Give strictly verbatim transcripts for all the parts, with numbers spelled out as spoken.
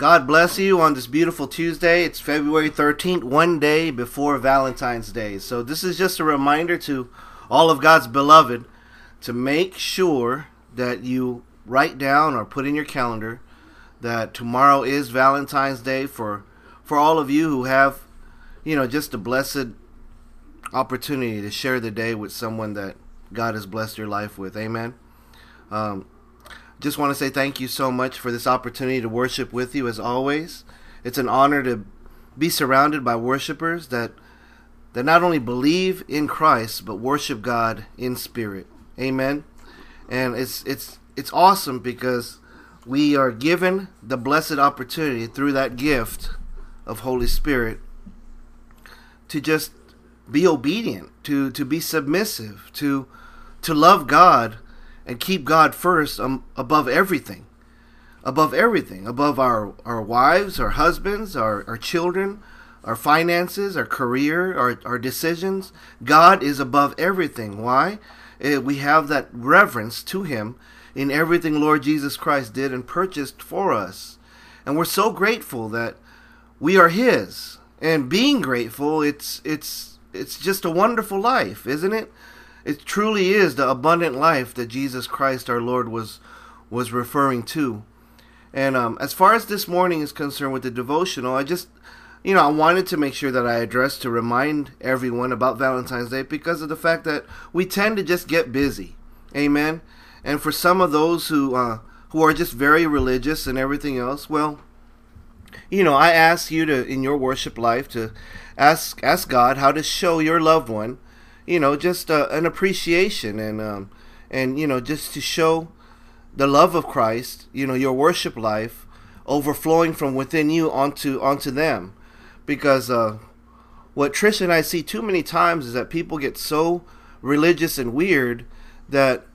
God bless you on this beautiful Tuesday. It's February thirteenth, one day before Valentine's Day. So this is just a reminder to all of God's beloved to make sure that you write down or put in your calendar that tomorrow is Valentine's Day for for all of you who have, you know, just a blessed opportunity to share the day with someone that God has blessed your life with. Amen. Um, just want to say thank you so much for this opportunity to worship with you as always. It's an honor to be surrounded by worshipers that that not only believe in Christ but worship God in spirit. Amen. And it's it's it's awesome because we are given the blessed opportunity through that gift of Holy Spirit to just be obedient, to to be submissive, to to love God and keep God first um, above everything, above everything, above our, our wives, our husbands, our, our children, our finances, our career, our, our decisions. God is above everything. Why? We have that reverence to Him in everything Lord Jesus Christ did and purchased for us. And we're so grateful that we are His. And being grateful, it's it's it's just a wonderful life, isn't it? It truly is the abundant life that Jesus Christ our Lord was was referring to. And um, as far as this morning is concerned with the devotional, I just, you know, I wanted to make sure that I addressed to remind everyone about Valentine's Day because of the fact that we tend to just get busy. Amen. And for some of those who uh, who are just very religious and everything else, well, you know, I ask you to, in your worship life, to ask ask God how to show your loved one, you know, just uh, an appreciation and, um, and you know, just to show the love of Christ, you know, your worship life overflowing from within you onto onto them. Because uh, what Trish and I see too many times is that people get so religious and weird that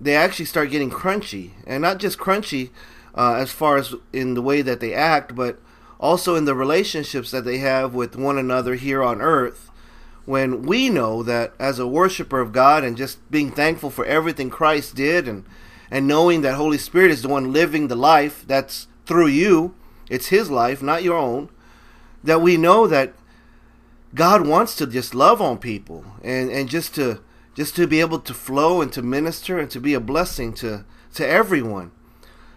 they actually start getting crunchy. And not just crunchy uh, as far as in the way that they act, but also in the relationships that they have with one another here on earth. When we know that as a worshiper of God and just being thankful for everything Christ did and, and knowing that Holy Spirit is the one living the life that's through you, it's His life, not your own, that we know that God wants to just love on people and, and just to just to be able to flow and to minister and to be a blessing to, to everyone.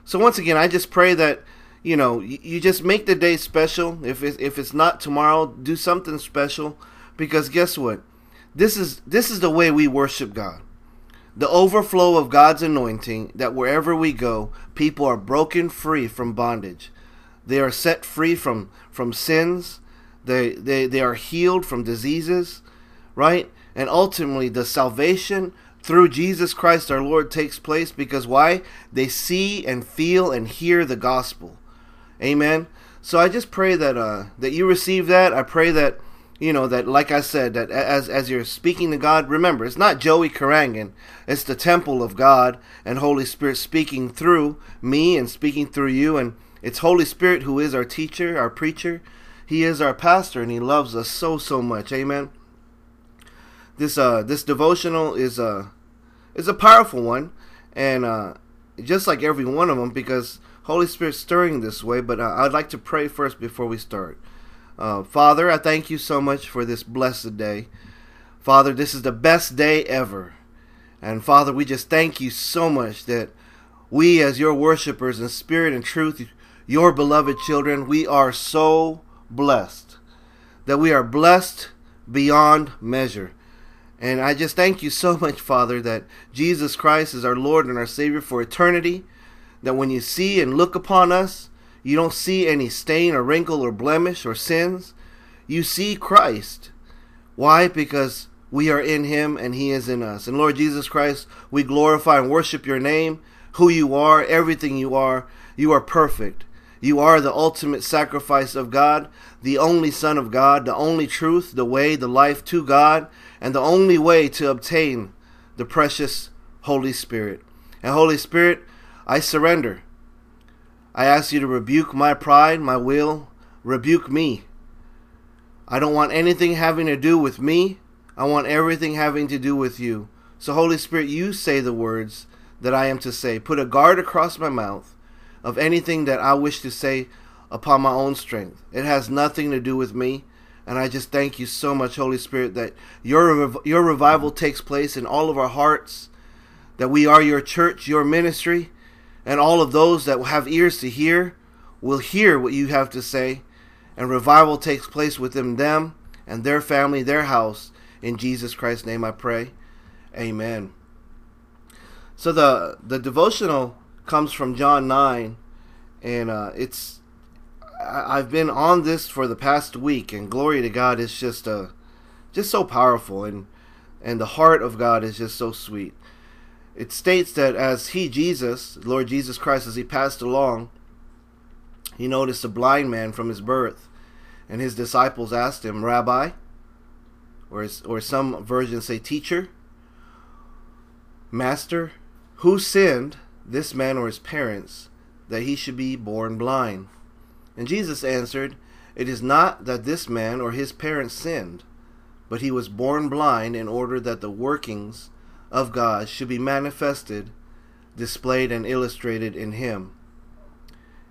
So once again, I just pray that, you know, you, you just make the day special. If it, if it's not tomorrow, do something special. Because guess what? This is this is the way we worship God. The overflow of God's anointing that wherever we go, people are broken free from bondage. They are set free from, from sins. They, they they are healed from diseases, right? And ultimately the salvation through Jesus Christ our Lord takes place because why? They see and feel and hear the gospel. Amen. So I just pray that uh that you receive that. I pray that You know, that like I said, that as as you're speaking to God, remember, it's not Joey Karangan. It's the temple of God and Holy Spirit speaking through me and speaking through you. And it's Holy Spirit who is our teacher, our preacher. He is our pastor, and He loves us so, so much. Amen. This uh this devotional is a, is a powerful one, and uh, just like every one of them, because Holy Spirit's stirring this way. But uh, I'd like to pray first before we start. Uh, Father, I thank you so much for this blessed day. Father, this is the best day ever. And Father, we just thank you so much that we as your worshipers in spirit and truth, your beloved children, we are so blessed. That we are blessed beyond measure. And I just thank you so much, Father, that Jesus Christ is our Lord and our Savior for eternity. That when you see and look upon us, you don't see any stain or wrinkle or blemish or sins. You see Christ. Why? Because we are in Him and He is in us. And Lord Jesus Christ, we glorify and worship your name, who you are, everything you are. You are perfect. You are the ultimate sacrifice of God, the only Son of God, the only truth, the way, the life to God, and the only way to obtain the precious Holy Spirit. And Holy Spirit, I surrender. I ask you to rebuke my pride, my will, rebuke me. I don't want anything having to do with me. I want everything having to do with you. So Holy Spirit, you say the words that I am to say. Put a guard across my mouth of anything that I wish to say upon my own strength. It has nothing to do with me. And I just thank you so much, Holy Spirit, that your your revival takes place in all of our hearts, that we are your church, your ministry, and all of those that have ears to hear will hear what you have to say, and revival takes place within them and their family, their house. In Jesus Christ's name I pray. Amen. So the the devotional comes from John nine, and uh, it's I've been on this for the past week, and glory to God, it's just uh, just so powerful, and and the heart of God is just so sweet. It states that as he, Jesus, Lord Jesus Christ, as he passed along, he noticed a blind man from his birth, and his disciples asked him, Rabbi, or, or some versions say teacher, Master, who sinned, this man or his parents, that he should be born blind? And Jesus answered, It is not that this man or his parents sinned, but he was born blind in order that the workings of God should be manifested, displayed, and illustrated in him.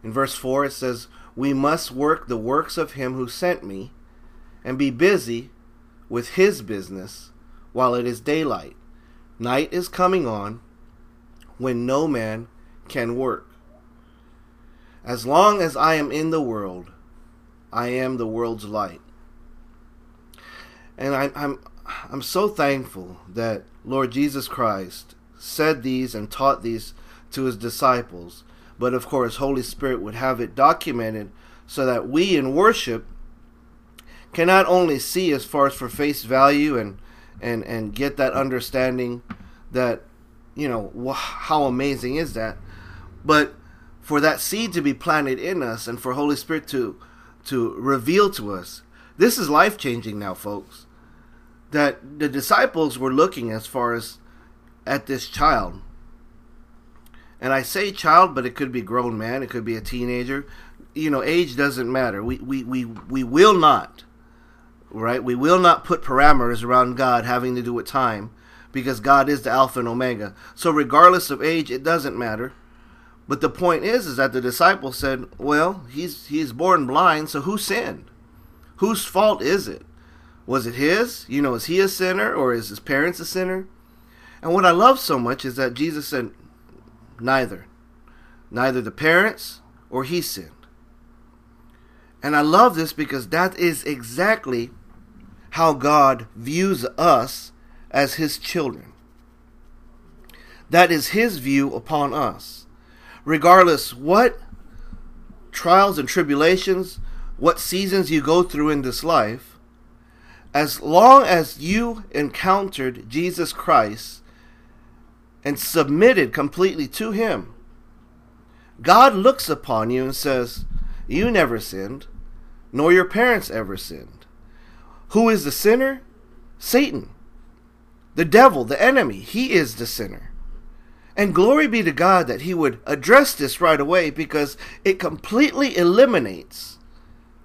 In verse four it says, We must work the works of him who sent me, and be busy with his business while it is daylight. Night is coming on when no man can work. As long as I am in the world, I am the world's light. And I, I'm I'm so thankful that Lord Jesus Christ said these and taught these to his disciples. But of course, Holy Spirit would have it documented so that we in worship can not only see as far as for face value and and, and get that understanding that, you know, how amazing is that, but for that seed to be planted in us and for Holy Spirit to to reveal to us. This is life-changing now, folks, that the disciples were looking as far as at this child. And I say child, but it could be grown man, it could be a teenager. You know, age doesn't matter. We we we, we will not, right? We will not put parameters around God having to do with time, because God is the Alpha and Omega. So regardless of age, it doesn't matter. But the point is, is that the disciples said, well, he's he's born blind, so who sinned? Whose fault is it? Was it his? You know, is he a sinner, or is his parents a sinner? And what I love so much is that Jesus said, neither. Neither the parents or he sinned. And I love this because that is exactly how God views us as his children. That is his view upon us. Regardless what trials and tribulations, what seasons you go through in this life, as long as you encountered Jesus Christ and submitted completely to him, God looks upon you and says, you never sinned, nor your parents ever sinned. Who is the sinner? Satan, the devil, the enemy. He is the sinner. And glory be to God that he would address this right away, because it completely eliminates,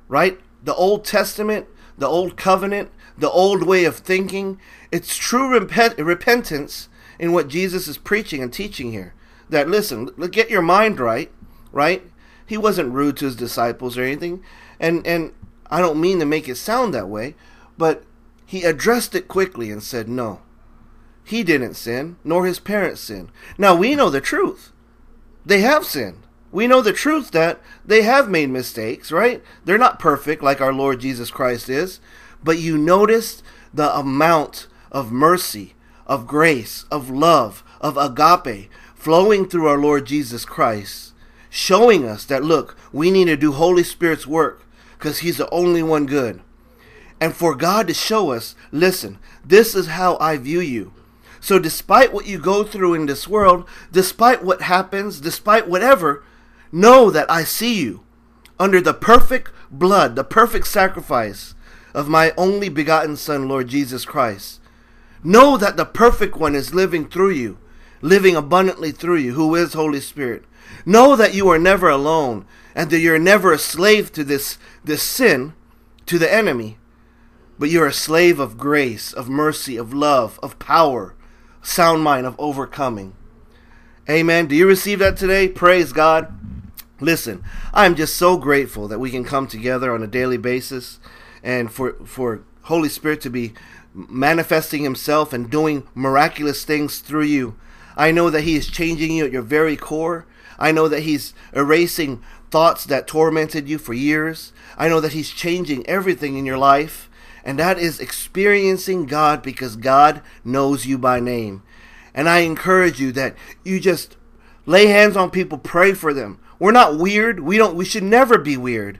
right, the Old Testament, the Old Covenant, the old way of thinking. It's true repent- repentance in what Jesus is preaching and teaching here. That, listen, get your mind right, right? He wasn't rude to his disciples or anything. And, and I don't mean to make it sound that way, but he addressed it quickly and said, no. He didn't sin, nor his parents sinned. Now we know the truth. They have sinned. We know the truth that they have made mistakes, right? They're not perfect like our Lord Jesus Christ is. But you notice the amount of mercy, of grace, of love, of agape flowing through our Lord Jesus Christ, showing us that, look, we need to do Holy Spirit's work because he's the only one good. And for God to show us, listen, this is how I view you. So despite what you go through in this world, despite what happens, despite whatever, know that I see you under the perfect blood, the perfect sacrifice of my only begotten Son, Lord Jesus Christ. Know that the perfect one is living through you, living abundantly through you, who is Holy Spirit. Know that you are never alone and that you're never a slave to this, this sin, to the enemy, but you're a slave of grace, of mercy, of love, of power, sound mind, of overcoming. Amen. Do you receive that today? Praise God. Listen, I'm just so grateful that we can come together on a daily basis and for for Holy Spirit to be manifesting himself and doing miraculous things through you. I know that he is changing you at your very core. I know that he's erasing thoughts that tormented you for years. I know that he's changing everything in your life. And that is experiencing God, because God knows you by name. And I encourage you that you just lay hands on people, pray for them. We're not weird. We don't. We should never be weird.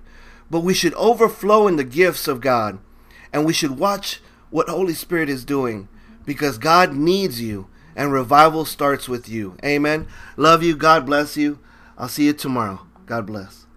But we should overflow in the gifts of God. And we should watch what Holy Spirit is doing, because God needs you. And revival starts with you. Amen. Love you. God bless you. I'll see you tomorrow. God bless.